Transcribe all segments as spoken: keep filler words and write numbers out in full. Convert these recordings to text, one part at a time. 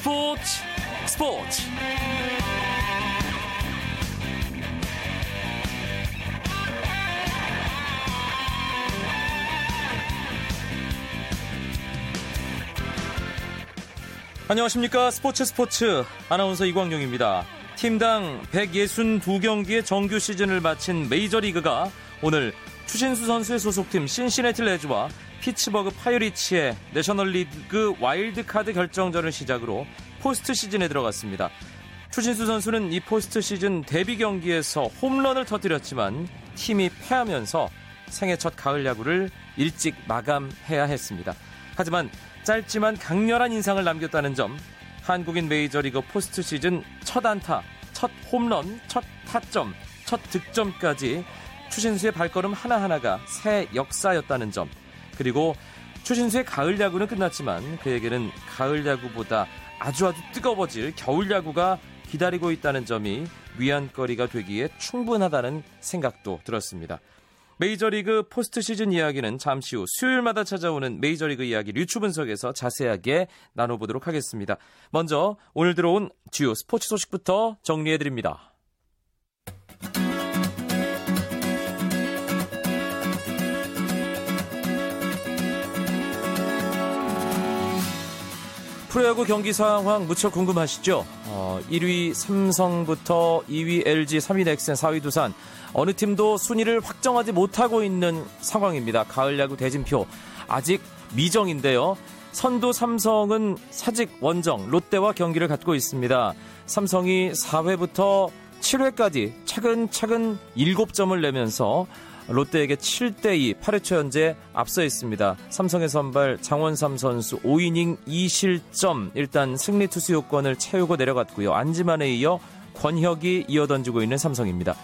스포츠 스포츠 안녕하십니까. 스포츠 스포츠 아나운서 이광용입니다. 팀당 백육십이 경기의 정규 시즌을 마친 메이저리그가 오늘 추신수 선수의 소속팀 신시내티 레즈와 피츠버그 파이리츠의 내셔널리그 와일드카드 결정전을 시작으로 포스트 시즌에 들어갔습니다. 추신수 선수는 이 포스트 시즌 데뷔 경기에서 홈런을 터뜨렸지만 팀이 패하면서 생애 첫 가을 야구를 일찍 마감해야 했습니다. 하지만 짧지만 강렬한 인상을 남겼다는 점, 한국인 메이저리그 포스트 시즌 첫 안타, 첫 홈런, 첫 타점, 첫 득점까지 추신수의 발걸음 하나하나가 새 역사였다는 점, 그리고 추신수의 가을 야구는 끝났지만 그에게는 가을 야구보다 아주 아주 뜨거워질 겨울 야구가 기다리고 있다는 점이 위안거리가 되기에 충분하다는 생각도 들었습니다. 메이저리그 포스트 시즌 이야기는 잠시 후 수요일마다 찾아오는 메이저리그 이야기 류추 분석에서 자세하게 나눠보도록 하겠습니다. 먼저 오늘 들어온 주요 스포츠 소식부터 정리해드립니다. 프로야구 경기 상황 무척 궁금하시죠? 어, 일 위 삼성부터 이 위 엘지, 삼 위 넥센, 사 위 두산. 어느 팀도 순위를 확정하지 못하고 있는 상황입니다. 가을야구 대진표 아직 미정인데요. 선두 삼성은 사직 원정 롯데와 경기를 갖고 있습니다. 삼성이 사 회부터 칠 회까지 차근차근 일곱 점을 내면서 롯데에게 칠 대 이, 팔 회 초 현재 앞서 있습니다. 삼성의 선발 장원삼 선수 오 이닝 이 실점, 일단 승리 투수 요건을 채우고 내려갔고요. 안지만에 이어 권혁이 이어던지고 있는 삼성입니다.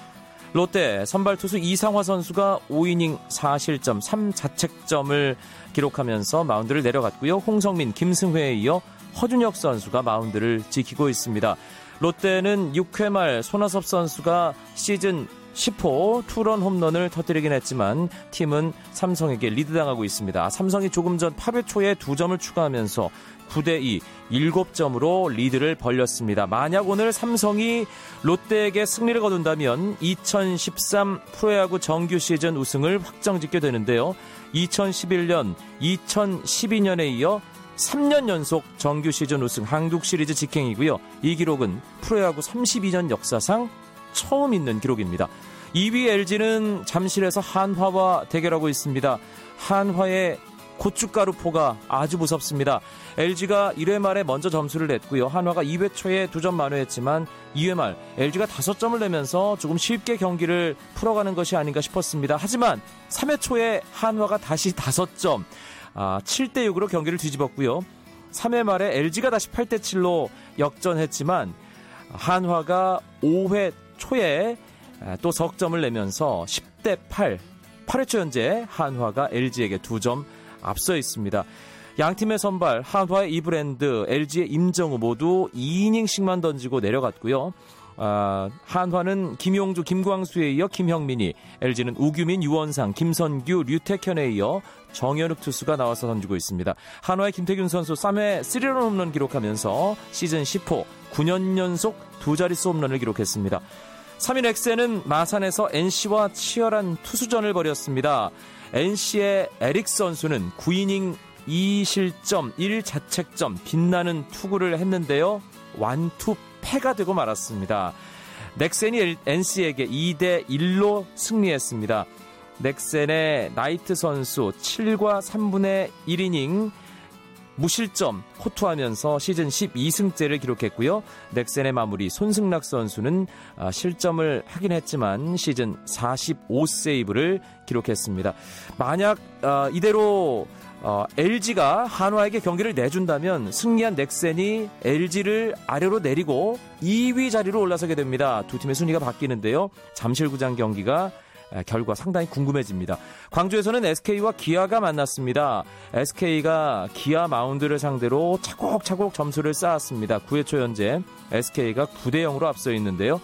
롯데 선발 투수 이상화 선수가 오 이닝 사 실점, 삼 자책점을 기록하면서 마운드를 내려갔고요. 홍성민, 김승회에 이어 허준혁 선수가 마운드를 지키고 있습니다. 롯데는 육 회 말 손아섭 선수가 시즌 십 호 투런 홈런을 터뜨리긴 했지만 팀은 삼성에게 리드당하고 있습니다. 삼성이 조금 전 팔 회 초에 두 점을 추가하면서 구 대 이, 일곱 점으로 리드를 벌렸습니다. 만약 오늘 삼성이 롯데에게 승리를 거둔다면 이천십삼 프로야구 정규 시즌 우승을 확정짓게 되는데요. 이천십일 년, 이천십이 년에 이어 삼 년 연속 정규 시즌 우승 한국 시리즈 직행이고요. 이 기록은 프로야구 삼십이 년 역사상 처음 있는 기록입니다. 이 위 엘지는 잠실에서 한화와 대결하고 있습니다. 한화의 고춧가루포가 아주 무섭습니다. 엘지가 일 회 말에 먼저 점수를 냈고요. 한화가 이 회 초에 두 점 만회했지만 이 회 말 엘지가 다섯 점을 내면서 조금 쉽게 경기를 풀어가는 것이 아닌가 싶었습니다. 하지만 삼 회 초에 한화가 다시 다섯 점, 아, 칠 대 육으로 경기를 뒤집었고요. 삼 회 말에 엘지가 다시 팔 대 칠로 역전했지만 한화가 오 회 초에 또 석점을 내면서 십 대 팔, 팔 회 초 현재 한화가 엘지에게 두 점 앞서 있습니다. 양팀의 선발 한화의 이브랜드, 엘지의 임정우 모두 이 이닝씩만 던지고 내려갔고요. 아, 한화는 김용주, 김광수에 이어 김형민이, 엘지는 우규민, 유원상, 김선규, 류태현에 이어 정현욱 투수가 나와서 던지고 있습니다. 한화의 김태균 선수 삼 회 쓰리런 홈런 기록하면서 시즌 십 호, 구 년 연속 두 자릿수 홈런을 기록했습니다. 삼 위 넥센은 마산에서 엔씨와 치열한 투수전을 벌였습니다. 엔씨의 에릭 선수는 구 이닝 이 실점, 일 자책점, 빛나는 투구를 했는데요. 완투 패가 되고 말았습니다. 넥센이 엔씨에게 이 대 일로 승리했습니다. 넥센의 나이트 선수 칠과 삼분의 일 이닝 무실점 호투하면서 시즌 십이 승째를 기록했고요. 넥센의 마무리 손승락 선수는 실점을 하긴 했지만 시즌 사십오 세이브를 기록했습니다. 만약 이대로 엘지가 한화에게 경기를 내준다면 승리한 넥센이 엘지를 아래로 내리고 이 위 자리로 올라서게 됩니다. 두 팀의 순위가 바뀌는데요. 잠실구장 경기가 결과 상당히 궁금해집니다. 광주에서는 에스케이와 기아가 만났습니다. 에스케이가 기아 마운드를 상대로 차곡차곡 점수를 쌓았습니다. 구 회 초 현재 에스케이가 구 대 영으로 앞서 있는데요.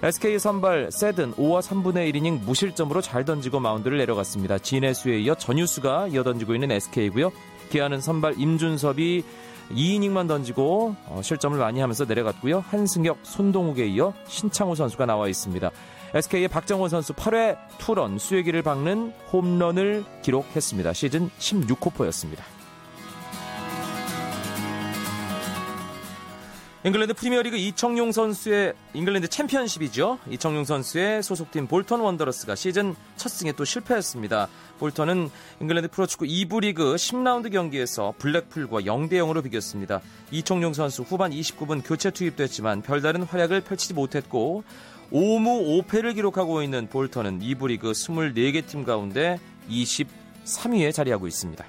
에스케이 선발 세든 오와 삼분의 일 이닝 무실점으로 잘 던지고 마운드를 내려갔습니다. 진해수에 이어 전유수가 이어 던지고 있는 에스케이고요. 기아는 선발 임준섭이 이 이닝만 던지고 어, 실점을 많이 하면서 내려갔고요. 한승혁, 손동욱에 이어 신창우 선수가 나와 있습니다. 에스케이의 박정원 선수 팔 회 투런 수 회기를 박는 홈런을 기록했습니다. 시즌 십육 호포였습니다. 잉글랜드 프리미어리그 이청용 선수의 잉글랜드 챔피언십이죠. 이청용 선수의 소속팀 볼턴 원더러스가 시즌 첫 승에 또 실패했습니다. 볼턴은 잉글랜드 프로축구 이 부 리그 십 라운드 경기에서 블랙풀과 영 대 영으로 비겼습니다. 이청용 선수 후반 이십구 분 교체 투입됐지만 별다른 활약을 펼치지 못했고 오 무 오 패를 기록하고 있는 볼턴은 이 부 리그 이십사 개 팀 가운데 이십삼 위에 자리하고 있습니다.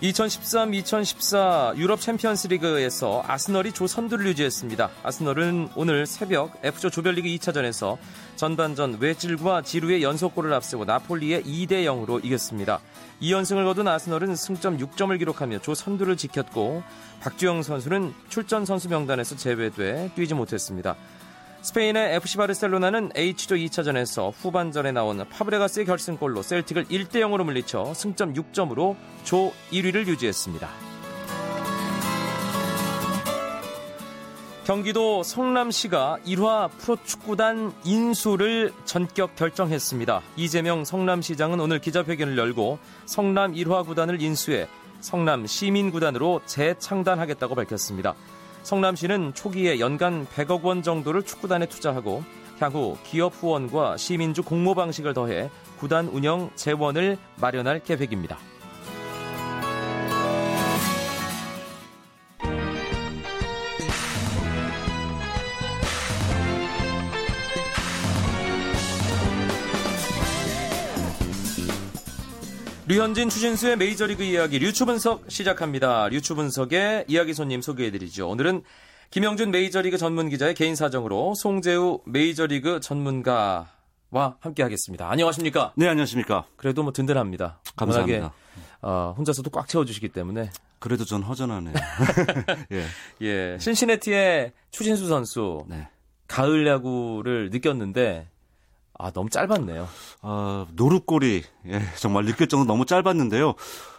이천십삼 이천십사 유럽 챔피언스 리그에서 아스널이 조 선두를 유지했습니다. 아스널은 오늘 새벽 에프조 조별리그 이 차전에서 전반전 외질과 지루의 연속골을 앞세워 나폴리에 이 대 영으로 이겼습니다. 이 연승을 거둔 아스널은 승점 육 점을 기록하며 조 선두를 지켰고 박주영 선수는 출전 선수 명단에서 제외돼 뛰지 못했습니다. 스페인의 에프씨 바르셀로나는 H조 이 차전에서 후반전에 나온 파브레가스의 결승골로 셀틱을 일 대 영으로 물리쳐 승점 육 점으로 조 일 위를 유지했습니다. 경기도 성남시가 일화 프로축구단 인수를 전격 결정했습니다. 이재명 성남시장은 오늘 기자회견을 열고 성남 일화 구단을 인수해 성남 시민구단으로 재창단하겠다고 밝혔습니다. 성남시는 초기에 연간 백억 원 정도를 축구단에 투자하고 향후 기업 후원과 시민주 공모 방식을 더해 구단 운영 재원을 마련할 계획입니다. 류현진, 추신수의 메이저리그 이야기 류추 분석 시작합니다. 류추 분석의 이야기 손님 소개해드리죠. 오늘은 김용준 메이저리그 전문 기자의 개인 사정으로 송재우 메이저리그 전문가와 함께하겠습니다. 안녕하십니까? 네, 안녕하십니까? 그래도 뭐 든든합니다. 감사합니다. 어, 혼자서도 꽉 채워주시기 때문에. 그래도 전 허전하네요. 예. 예, 신시내티의 추신수 선수 네. 가을 야구를 느꼈는데. 아, 너무 짧았네요. 아, 노루꼬리, 예, 정말 느낄 정도 너무 짧았는데요.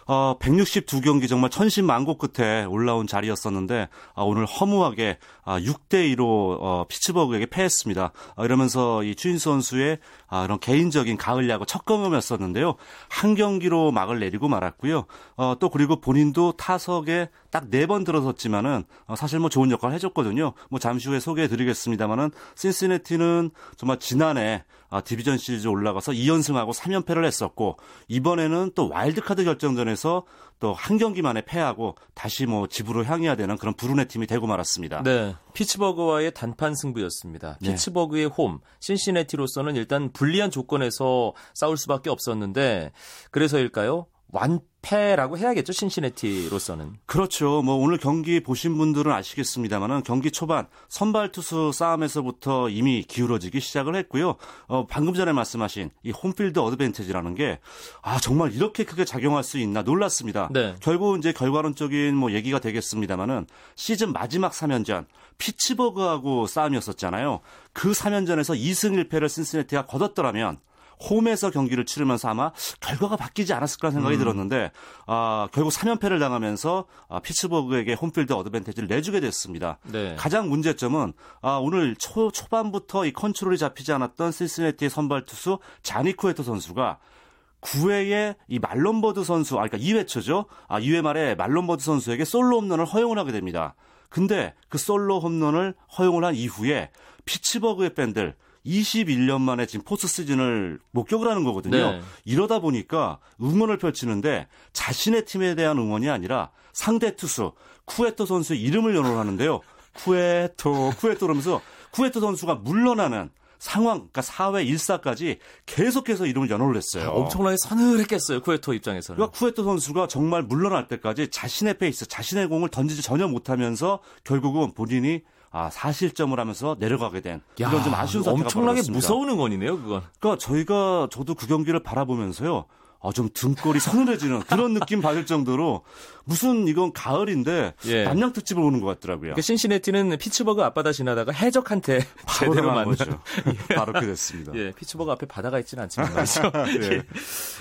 아, 백육십이 경기 정말 천신만고 끝에 올라온 자리였었는데, 아, 오늘 허무하게, 아, 육 대 이로, 어, 피츠버그에게 패했습니다. 아, 이러면서 이 추신수 선수의, 아, 이런 개인적인 가을 야구 첫 경험이었었는데요. 한 경기로 막을 내리고 말았고요. 어, 또 그리고 본인도 타석에 딱 네 번 들어섰지만은, 어, 사실 뭐 좋은 역할을 해줬거든요. 뭐 잠시 후에 소개해 드리겠습니다만은, 신시내티는 정말 지난해, 아, 디비전 시리즈 올라가서 이 연승하고 삼 연패를 했었고 이번에는 또 와일드카드 결정전에서 또 한 경기만에 패하고 다시 뭐 집으로 향해야 되는 그런 불운의 팀이 되고 말았습니다. 네, 피츠버그와의 단판 승부였습니다. 네. 피츠버그의 홈, 신시내티로서는 일단 불리한 조건에서 싸울 수밖에 없었는데 그래서일까요? 완패라고 해야겠죠, 신시내티로서는. 그렇죠. 뭐 오늘 경기 보신 분들은 아시겠습니다만은 경기 초반 선발 투수 싸움에서부터 이미 기울어지기 시작을 했고요. 어, 방금 전에 말씀하신 이 홈필드 어드밴티지라는 게 아, 정말 이렇게 크게 작용할 수 있나 놀랐습니다. 네. 결국 이제 결과론적인 뭐 얘기가 되겠습니다만은 시즌 마지막 삼 연전 피츠버그하고 싸움이었었잖아요. 그 삼 연전에서 이 승 일 패를 신시내티가 거뒀더라면 홈에서 경기를 치르면서 아마 결과가 바뀌지 않았을까 생각이 음. 들었는데 아, 결국 삼 연패를 당하면서 아, 피츠버그에게 홈필드 어드밴티지를 내주게 됐습니다. 네. 가장 문제점은 아, 오늘 초, 초반부터 이 컨트롤이 잡히지 않았던 신시내티의 선발 투수 자니쿠에토 선수가 구 회에 이 말론 버드 선수, 아, 그러니까 이 회 초죠. 아, 이 회 말에 말론 버드 선수에게 솔로 홈런을 허용을 하게 됩니다. 근데 그 솔로 홈런을 허용을 한 이후에 피츠버그의 팬들 이십일 년 만에 지금 포스트 시즌을 목격을 하는 거거든요. 네. 이러다 보니까 응원을 펼치는데 자신의 팀에 대한 응원이 아니라 상대 투수 쿠에토 선수의 이름을 연호를 하는데요. 쿠에토, 쿠에토 그러면서 쿠에토 선수가 물러나는 상황, 그러니까 사 회 일 사까지 계속해서 이름을 연호를 했어요. 엄청나게 서늘했겠어요, 쿠에토 입장에서는. 그러니까 쿠에토 선수가 정말 물러날 때까지 자신의 페이스, 자신의 공을 던지지 전혀 못하면서 결국은 본인이 아, 사실점을 하면서 내려가게 된 야, 이런 좀 아쉬운 사태가 벌어졌습니다. 엄청나게 무서운 응원이네요, 그건. 그러니까 저희가 저도 그 경기를 바라보면서요. 아, 좀 등골이 서늘해지는 그런 느낌 받을 정도로 무슨 이건 가을인데 예. 남양특집을 오는 것 같더라고요. 그러니까 신시내티는 피츠버그 앞바다 지나다가 해적한테 제대로 만난 거죠. 예. 바로 그 됐습니다. 예, 피츠버그 앞에 바다가 있지는 않지만 말이죠. 예.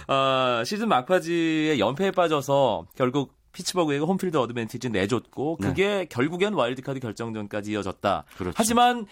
아, 시즌 막바지에 연패에 빠져서 결국 피츠버그에게 홈필드 어드밴티지 내줬고 그게 네. 결국엔 와일드카드 결정전까지 이어졌다. 그렇죠. 하지만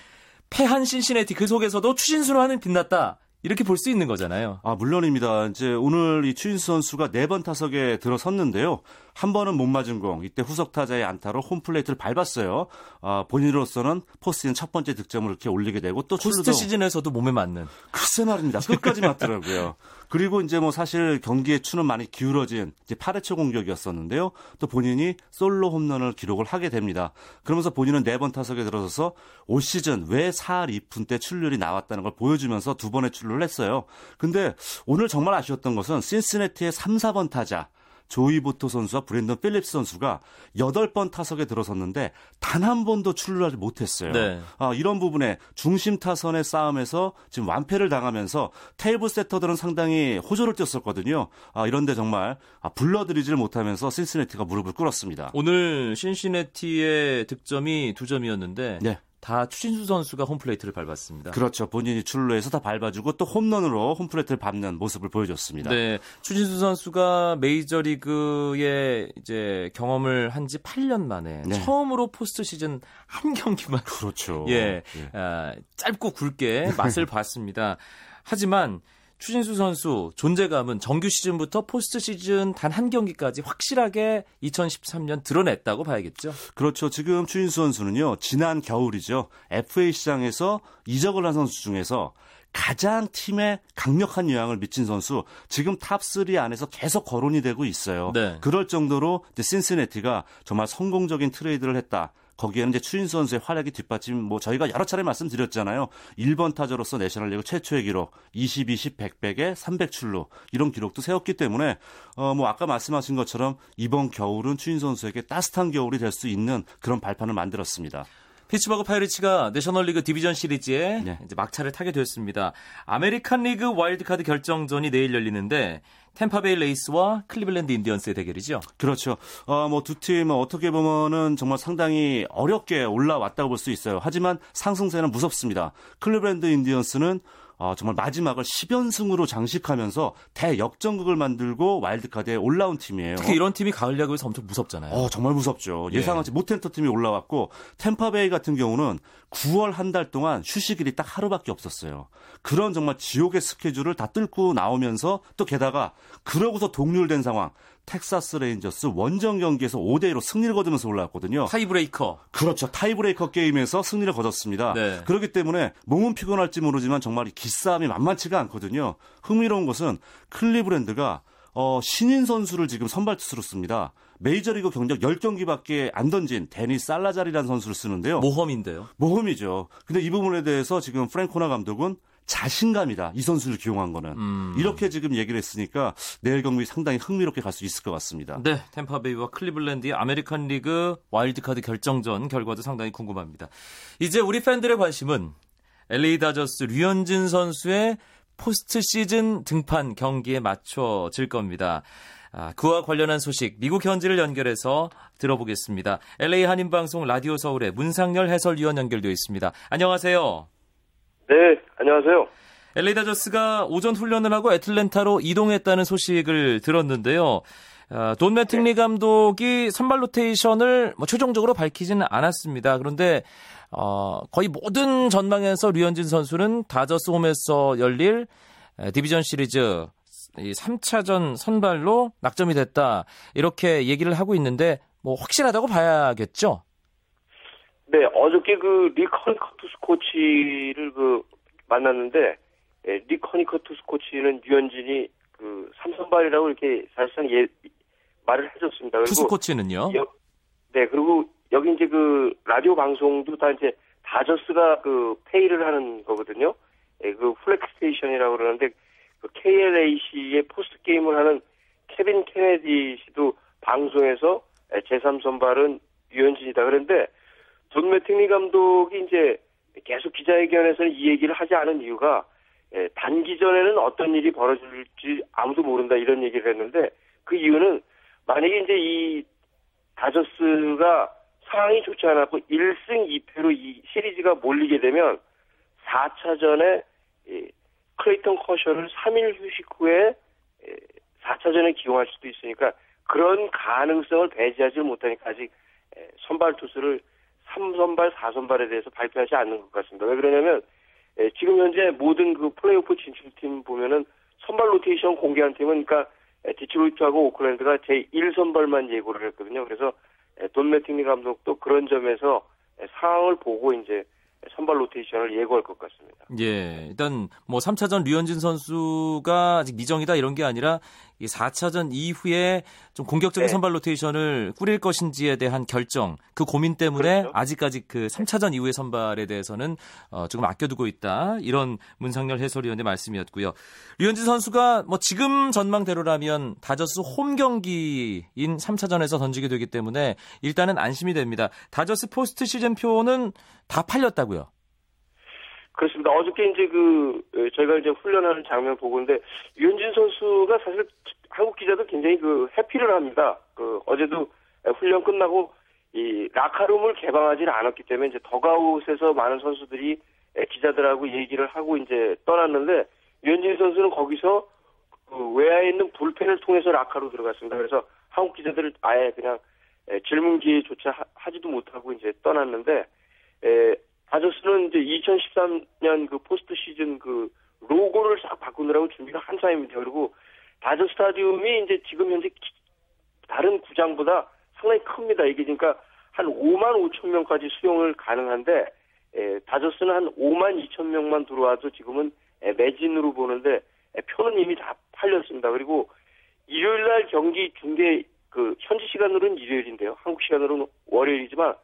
패한 신시내티 그 속에서도 추신수로 하는 빛났다. 이렇게 볼 수 있는 거잖아요. 아, 물론입니다. 이제 오늘 이 추신수 선수가 네 번 타석에 들어섰는데요. 한 번은 못 맞은 공, 이때 후속 타자의 안타로 홈플레이트를 밟았어요. 아, 본인으로서는 포스인 첫 번째 득점을 이렇게 올리게 되고 또 포스트 시즌에서도 몸에 맞는. 글쎄 말입니다. 끝까지 맞더라고요. 그리고 이제 뭐 사실 경기의 추는 많이 기울어진 이제 팔 회초 공격이었었는데요. 또 본인이 솔로 홈런을 기록을 하게 됩니다. 그러면서 본인은 네 번 타석에 들어서서 올 시즌 왜 사 할 이 푼대 출루율이 나왔다는 걸 보여주면서 두 번의 출루를 했어요. 근데 오늘 정말 아쉬웠던 것은 신시내티의 삼, 사 번 타자. 조이 보토 선수와 브랜든 필립스 선수가 여덟 번 타석에 들어섰는데 단 한 번도 출루하지 못했어요. 네. 아, 이런 부분에 중심 타선의 싸움에서 지금 완패를 당하면서 테이블 세터들은 상당히 호조를 띄었었거든요. 아, 이런데 정말 아, 불러들이질 못하면서 신시내티가 무릎을 꿇었습니다. 오늘 신시내티의 득점이 두 점이었는데 네. 다 추신수 선수가 홈플레이트를 밟았습니다. 그렇죠. 본인이 출루해서 다 밟아주고 또 홈런으로 홈플레이트를 밟는 모습을 보여줬습니다. 네, 추신수 선수가 메이저리그에 이제 경험을 한 지 팔 년 만에 네. 처음으로 포스트 시즌 한 경기만 그렇죠. 예, 예. 아, 짧고 굵게 맛을 봤습니다. 하지만 추신수 선수 존재감은 정규 시즌부터 포스트 시즌 단 한 경기까지 확실하게 이천십삼 년 드러냈다고 봐야겠죠. 그렇죠. 지금 추신수 선수는요. 지난 겨울이죠. 에프에이 시장에서 이적을 한 선수 중에서 가장 팀에 강력한 영향을 미친 선수 지금 탑 쓰리 안에서 계속 거론이 되고 있어요. 네. 그럴 정도로 이제 신시내티가 정말 성공적인 트레이드를 했다. 거기에는 이제 추신수 선수의 활약이 뒷받침, 뭐 저희가 여러 차례 말씀드렸잖아요. 일 번 타자로서 내셔널리그 최초의 기록, 이십, 이십, 백, 백에 삼백 출루 이런 기록도 세웠기 때문에 어, 뭐 아까 말씀하신 것처럼 이번 겨울은 추신수 선수에게 따뜻한 겨울이 될 수 있는 그런 발판을 만들었습니다. 피츠버그 파이리츠가 내셔널리그 디비전 시리즈에 네. 이제 막차를 타게 되었습니다. 아메리칸 리그 와일드카드 결정전이 내일 열리는데 템파베이 레이스와 클리블랜드 인디언스의 대결이죠. 그렇죠. 어, 뭐 두 팀 어떻게 보면은 정말 상당히 어렵게 올라왔다고 볼 수 있어요. 하지만 상승세는 무섭습니다. 클리블랜드 인디언스는 어, 정말 마지막을 십 연승으로 장식하면서 대역전극을 만들고 와일드카드에 올라온 팀이에요. 특히 이런 팀이 가을 야구에서 엄청 무섭잖아요. 어, 정말 무섭죠. 예. 예상하지 못했던 팀이 올라왔고 템파베이 같은 경우는 구월 한 달 동안 휴식일이 딱 하루밖에 없었어요. 그런 정말 지옥의 스케줄을 다 뚫고 나오면서 또 게다가 그러고서 동률된 상황. 텍사스 레인저스 원정 경기에서 오 대 이로 승리를 거두면서 올라왔거든요. 타이브레이커. 그렇죠. 타이브레이커 게임에서 승리를 거뒀습니다. 네. 그렇기 때문에 몸은 피곤할지 모르지만 정말 기싸움이 만만치가 않거든요. 흥미로운 것은 클리브랜드가 어, 신인 선수를 지금 선발투수로 씁니다. 메이저리그 경력 십 경기밖에 안 던진 데니 살라잘이라는 선수를 쓰는데요. 모험인데요. 모험이죠. 근데 이 부분에 대해서 지금 프랭코나 감독은 자신감이다. 이 선수를 기용한 거는. 음. 이렇게 지금 얘기를 했으니까 내일 경기 상당히 흥미롭게 갈 수 있을 것 같습니다. 네. 템파베이와 클리블랜드의 아메리칸 리그 와일드카드 결정전 결과도 상당히 궁금합니다. 이제 우리 팬들의 관심은 엘에이 다저스 류현진 선수의 포스트 시즌 등판 경기에 맞춰질 겁니다. 아, 그와 관련한 소식 미국 현지를 연결해서 들어보겠습니다. 엘에이 한인방송 라디오 서울의 문상열 해설위원 연결되어 있습니다. 안녕하세요. 네, 안녕하세요. 엘에이 다저스가 오전 훈련을 하고 애틀랜타로 이동했다는 소식을 들었는데요. 어, 돈 매팅리 네. 감독이 선발 로테이션을 뭐 최종적으로 밝히지는 않았습니다. 그런데 어, 거의 모든 전망에서 류현진 선수는 다저스 홈에서 열릴 디비전 시리즈 삼 차전 선발로 낙점이 됐다. 이렇게 얘기를 하고 있는데 뭐 확실하다고 봐야겠죠? 네, 어저께 그, 릭 허니컷 투수 코치를 그, 만났는데, 예, 릭 허니컷 투수 코치는 류현진이 그, 삼선발이라고 이렇게 사실상 예, 말을 해줬습니다. 그리고 투수 코치는요? 여, 네, 그리고 여기 이제 그, 라디오 방송도 다 이제, 다저스가 그, 페이를 하는 거거든요. 예, 그, 플렉스테이션이라고 그러는데, 그, 케이엘에이씨의 포스트게임을 하는 케빈 케네디 씨도 방송에서 예, 제삼 선발은 류현진이다. 그런데, 돈 매팅리 감독이 이제 계속 기자회견에서는 이 얘기를 하지 않은 이유가 예, 단기전에는 어떤 일이 벌어질지 아무도 모른다 이런 얘기를 했는데 그 이유는 만약에 이제 이 다저스가 상황이 좋지 않았고 일 승 이 패로 이 시리즈가 몰리게 되면 사 차전에 예, 클레이턴 커셔를 삼 일 휴식 후에 예, 사 차전에 기용할 수도 있으니까 그런 가능성을 배제하지 못하니까 아직 예, 선발 투수를 삼 선발, 사 선발에 대해서 발표하지 않는 것 같습니다. 왜 그러냐면 예, 지금 현재 모든 그 플레이오프 진출팀 보면은 선발 로테이션 공개한 팀은 그러니까 디트로이트하고 오클랜드가 제일 선발만 예고를 했거든요. 그래서 돈 매팅리 감독도 그런 점에서 상황을 보고 이제 선발 로테이션을 예고할 것 같습니다. 예, 일단 뭐 삼 차전 류현진 선수가 아직 미정이다 이런 게 아니라 이 사 차전 이후에 좀 공격적인 네. 선발 로테이션을 꾸릴 것인지에 대한 결정, 그 고민 때문에 그렇죠. 아직까지 그 삼 차전 이후의 선발에 대해서는 어, 조금 아껴두고 있다 이런 문상열 해설위원의 말씀이었고요. 류현진 선수가 뭐 지금 전망대로라면 다저스 홈 경기인 삼 차전에서 던지게 되기 때문에 일단은 안심이 됩니다. 다저스 포스트 시즌표는 다 팔렸다고요. 그렇습니다. 어저께 이제 그 저희가 이제 훈련하는 장면 보고인데 류현진 선수가 사실 한국 기자도 굉장히 그 해피를 합니다. 그 어제도 훈련 끝나고 이 라카룸을 개방하지는 않았기 때문에 이제 더그아웃에서 많은 선수들이 기자들하고 얘기를 하고 이제 떠났는데 류현진 선수는 거기서 그 외야에 있는 불펜을 통해서 라카로 들어갔습니다. 그래서 한국 기자들을 아예 그냥 질문 기회조차 하지도 못하고 이제 떠났는데. 에, 다저스는 이제 이천십삼 년 그 포스트 시즌 그 로고를 싹 바꾸느라고 준비가 한참입니다. 그리고 다저스 스타디움이 이제 지금 현재 다른 구장보다 상당히 큽니다. 이게 그러니까 한 오만 오천 명까지 수용을 가능한데 에, 다저스는 한 오만 이천 명만 들어와서 지금은 에, 매진으로 보는데 에, 표는 이미 다 팔렸습니다. 그리고 일요일 날 경기 중계 그 현지 시간으로는 일요일인데요. 한국 시간으로는 월요일이지만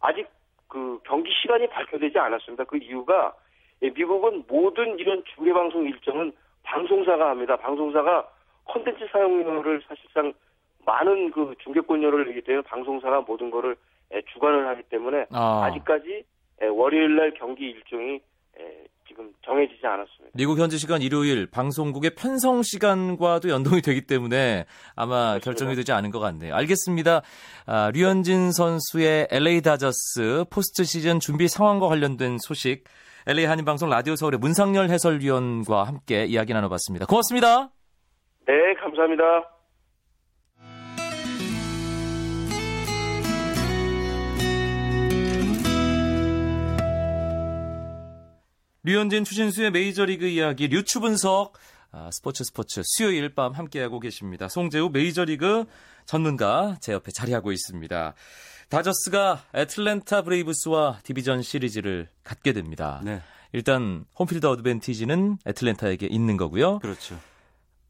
아직 그 경기 시간이 발표되지 않았습니다. 그 이유가 미국은 모든 이런 중계방송 일정은 방송사가 합니다. 방송사가 콘텐츠 사용료를 사실상 많은 그 중계권료를 내기 때문에 방송사가 모든 거를 주관을 하기 때문에 아. 아직까지 월요일 날 경기 일정이 지금 정해지지 않았습니다. 미국 현지 시간 일요일 방송국의 편성 시간과도 연동이 되기 때문에 아마 그렇습니다. 결정이 되지 않은 것 같네요. 알겠습니다. 아, 류현진 선수의 엘에이 다저스 포스트 시즌 준비 상황과 관련된 소식 엘에이 한인방송 라디오 서울의 문상열 해설위원과 함께 이야기 나눠봤습니다. 고맙습니다. 네, 감사합니다. 류현진 추신수의 메이저리그 이야기 류추 분석 스포츠 스포츠 수요일 밤 함께하고 계십니다. 송재우 메이저리그 전문가 제 옆에 자리하고 있습니다. 다저스가 애틀랜타 브레이브스와 디비전 시리즈를 갖게 됩니다. 네. 일단 홈필드 어드밴티지는 애틀랜타에게 있는 거고요. 그렇죠.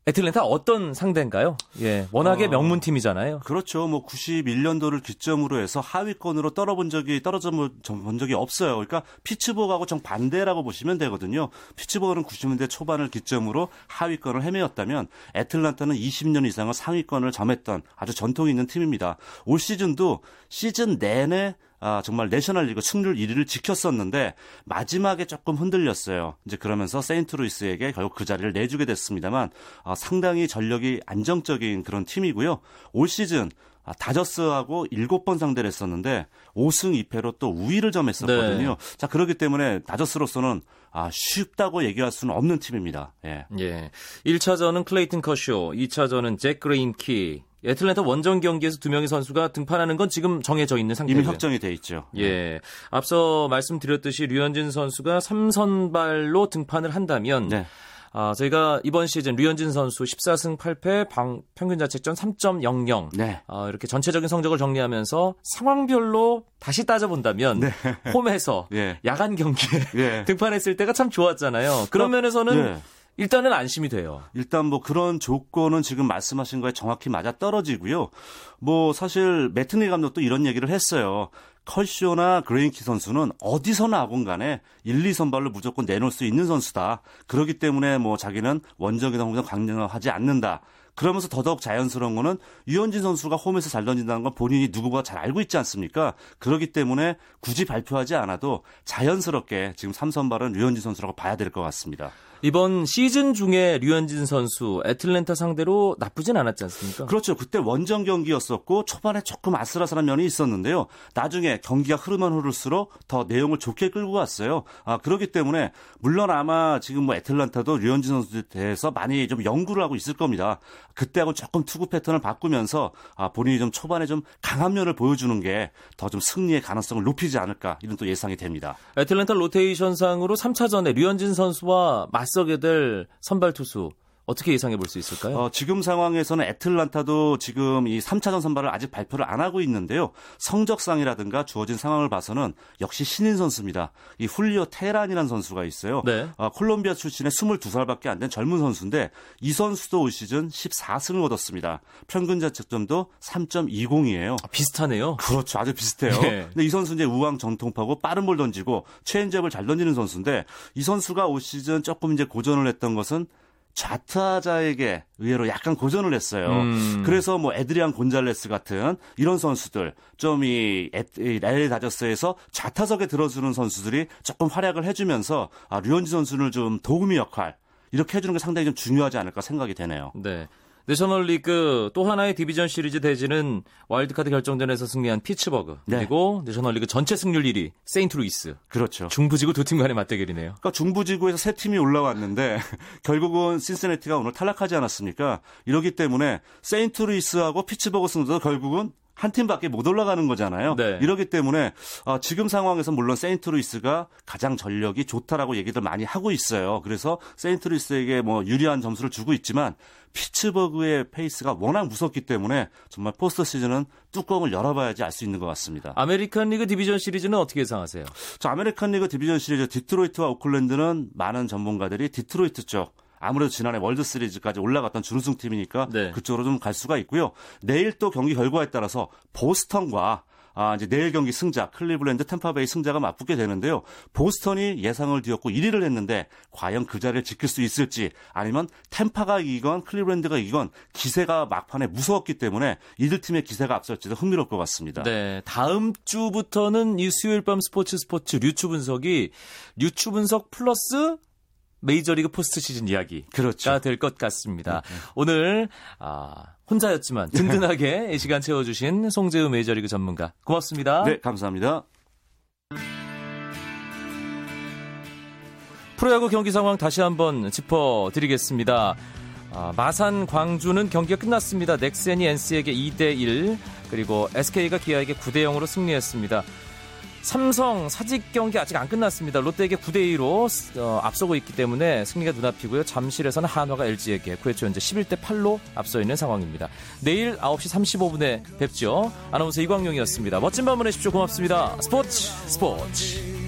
애틀랜타 어떤 상대인가요? 예, 워낙에 어, 명문팀이잖아요. 그렇죠. 뭐 구십일 년도를 기점으로 해서 하위권으로 떨어본 적이 떨어져 본 적이 없어요. 그러니까 피츠버그하고 정반대라고 보시면 되거든요. 피츠버그는 구십 년대 초반을 기점으로 하위권을 헤매었다면 애틀랜타는 이십 년 이상을 상위권을 점했던 아주 전통이 있는 팀입니다. 올 시즌도 시즌 내내 아, 정말 내셔널리그 승률 일 위를 지켰었는데 마지막에 조금 흔들렸어요. 이제 그러면서 세인트루이스에게 결국 그 자리를 내주게 됐습니다만 아, 상당히 전력이 안정적인 그런 팀이고요. 올 시즌 아, 다저스하고 일곱 번 상대를 했었는데 오 승 이 패로 또 우위를 점했었거든요. 네. 자, 그렇기 때문에 다저스로서는 아, 쉽다고 얘기할 수는 없는 팀입니다. 예. 예. 일 차전은 클레이튼 커쇼, 이 차전은 잭 그레인키. 애틀랜타 원정 경기에서 두 명의 선수가 등판하는 건 지금 정해져 있는 상태예요. 이미 확정이 돼 있죠. 예, 앞서 말씀드렸듯이 류현진 선수가 삼 선발로 등판을 한다면 네. 아, 저희가 이번 시즌 류현진 선수 십사 승 팔 패 방, 평균 자책점 삼 점 영영 네. 아, 이렇게 전체적인 성적을 정리하면서 상황별로 다시 따져본다면 네. 홈에서 예. 야간 경기에 예. 등판했을 때가 참 좋았잖아요. 그런 면에서는 예. 일단은 안심이 돼요. 일단 뭐 그런 조건은 지금 말씀하신 거에 정확히 맞아떨어지고요. 뭐 사실 매트니 감독도 이런 얘기를 했어요. 컬쇼나 그레인키 선수는 어디서나 아군 간에 일, 이 선발로 무조건 내놓을 수 있는 선수다. 그렇기 때문에 뭐 자기는 원정이나 홈에서 강령하지 않는다. 그러면서 더더욱 자연스러운 거는 류현진 선수가 홈에서 잘 던진다는 건 본인이 누구보다 잘 알고 있지 않습니까? 그렇기 때문에 굳이 발표하지 않아도 자연스럽게 지금 삼 선발은 류현진 선수라고 봐야 될 것 같습니다. 이번 시즌 중에 류현진 선수 애틀랜타 상대로 나쁘진 않았지 않습니까? 그렇죠. 그때 원정 경기였었고 초반에 조금 아슬아슬한 면이 있었는데요. 나중에 경기가 흐르면 흐를수록 더 내용을 좋게 끌고 갔어요. 아, 그렇기 때문에 물론 아마 지금 뭐 애틀랜타도 류현진 선수에 대해서 많이 좀 연구를 하고 있을 겁니다. 그때하고 조금 투구 패턴을 바꾸면서 아, 본인이 좀 초반에 좀 강한 면을 보여주는 게 더 좀 승리의 가능성을 높이지 않을까 이런 또 예상이 됩니다. 애틀랜타 로테이션상으로 삼 차전에 류현진 선수와 맞서게 될 선발 투수 어떻게 예상해 볼 수 있을까요? 어, 지금 상황에서는 애틀란타도 지금 이 삼 차전 선발을 아직 발표를 안 하고 있는데요. 성적상이라든가 주어진 상황을 봐서는 역시 신인 선수입니다. 이 훌리오 테란이라는 선수가 있어요. 네. 어, 콜롬비아 출신의 스물두 살밖에 안 된 젊은 선수인데 이 선수도 올 시즌 십사 승을 얻었습니다. 평균 자책점도 삼 점 이공이에요. 아, 비슷하네요. 그렇죠. 아주 비슷해요. 네. 근데 이 선수 이제 우왕 전통파고 빠른 볼 던지고 체인지업을 잘 던지는 선수인데 이 선수가 올 시즌 조금 이제 고전을 했던 것은 좌타자에게 의외로 약간 고전을 했어요. 음. 그래서 뭐 애드리안 곤잘레스 같은 이런 선수들 좀 이 엘에이 다저스에서 좌타석에 들어주는 선수들이 조금 활약을 해주면서 아, 류현진 선수를 좀 도움이 역할 이렇게 해주는 게 상당히 좀 중요하지 않을까 생각이 되네요. 네. 내셔널리그 또 하나의 디비전 시리즈 대진은 와일드카드 결정전에서 승리한 피츠버그 네. 그리고 내셔널리그 전체 승률 일 위 세인트루이스. 그렇죠. 중부지구 두 팀 간의 맞대결이네요. 그러니까 중부지구에서 세 팀이 올라왔는데 결국은 신시내티가 오늘 탈락하지 않았습니까? 이러기 때문에 세인트루이스하고 피츠버그 승도 결국은 한 팀밖에 못 올라가는 거잖아요. 네. 이러기 때문에 어, 지금 상황에서 물론 세인트루이스가 가장 전력이 좋다라고 얘기들 많이 하고 있어요. 그래서 세인트루이스에게 뭐 유리한 점수를 주고 있지만 피츠버그의 페이스가 워낙 무섭기 때문에 정말 포스트 시즌은 뚜껑을 열어봐야지 알 수 있는 것 같습니다. 아메리칸 리그 디비전 시리즈는 어떻게 예상하세요? 저 아메리칸 리그 디비전 시리즈 디트로이트와 오클랜드는 많은 전문가들이 디트로이트 쪽 아무래도 지난해 월드시리즈까지 올라갔던 준우승팀이니까 네. 그쪽으로 좀 갈 수가 있고요. 내일 또 경기 결과에 따라서 보스턴과 아, 이제 내일 경기 승자, 클리블랜드, 템파베이 승자가 맞붙게 되는데요. 보스턴이 예상을 뒤엎고 일 위를 했는데 과연 그 자리를 지킬 수 있을지 아니면 템파가 이기건 클리블랜드가 이기건 기세가 막판에 무서웠기 때문에 이들 팀의 기세가 앞설지도 흥미로울 것 같습니다. 네, 다음 주부터는 이 수요일 밤 스포츠 스포츠 류추 분석이 류추 분석 플러스 메이저리그 포스트 시즌 이야기가 그렇죠. 될 것 같습니다. 음, 음. 오늘 아, 혼자였지만 든든하게 이 시간 채워주신 송재우 메이저리그 전문가 고맙습니다. 네, 감사합니다. 프로야구 경기 상황 다시 한번 짚어드리겠습니다. 아, 마산, 광주는 경기가 끝났습니다. 넥센이 엔씨에게 이 대 일 그리고 에스케이가 기아에게 구 대 영으로 승리했습니다. 삼성 사직 경기 아직 안 끝났습니다. 롯데에게 구 대 이로 어, 앞서고 있기 때문에 승리가 눈앞이고요. 잠실에서는 한화가 엘지에게 구 회 초 현재 십일 대 팔로 앞서 있는 상황입니다. 내일 아홉 시 삼십오 분에 뵙죠. 아나운서 이광용이었습니다. 멋진 밤 보내십시오. 고맙습니다. 스포츠 스포츠.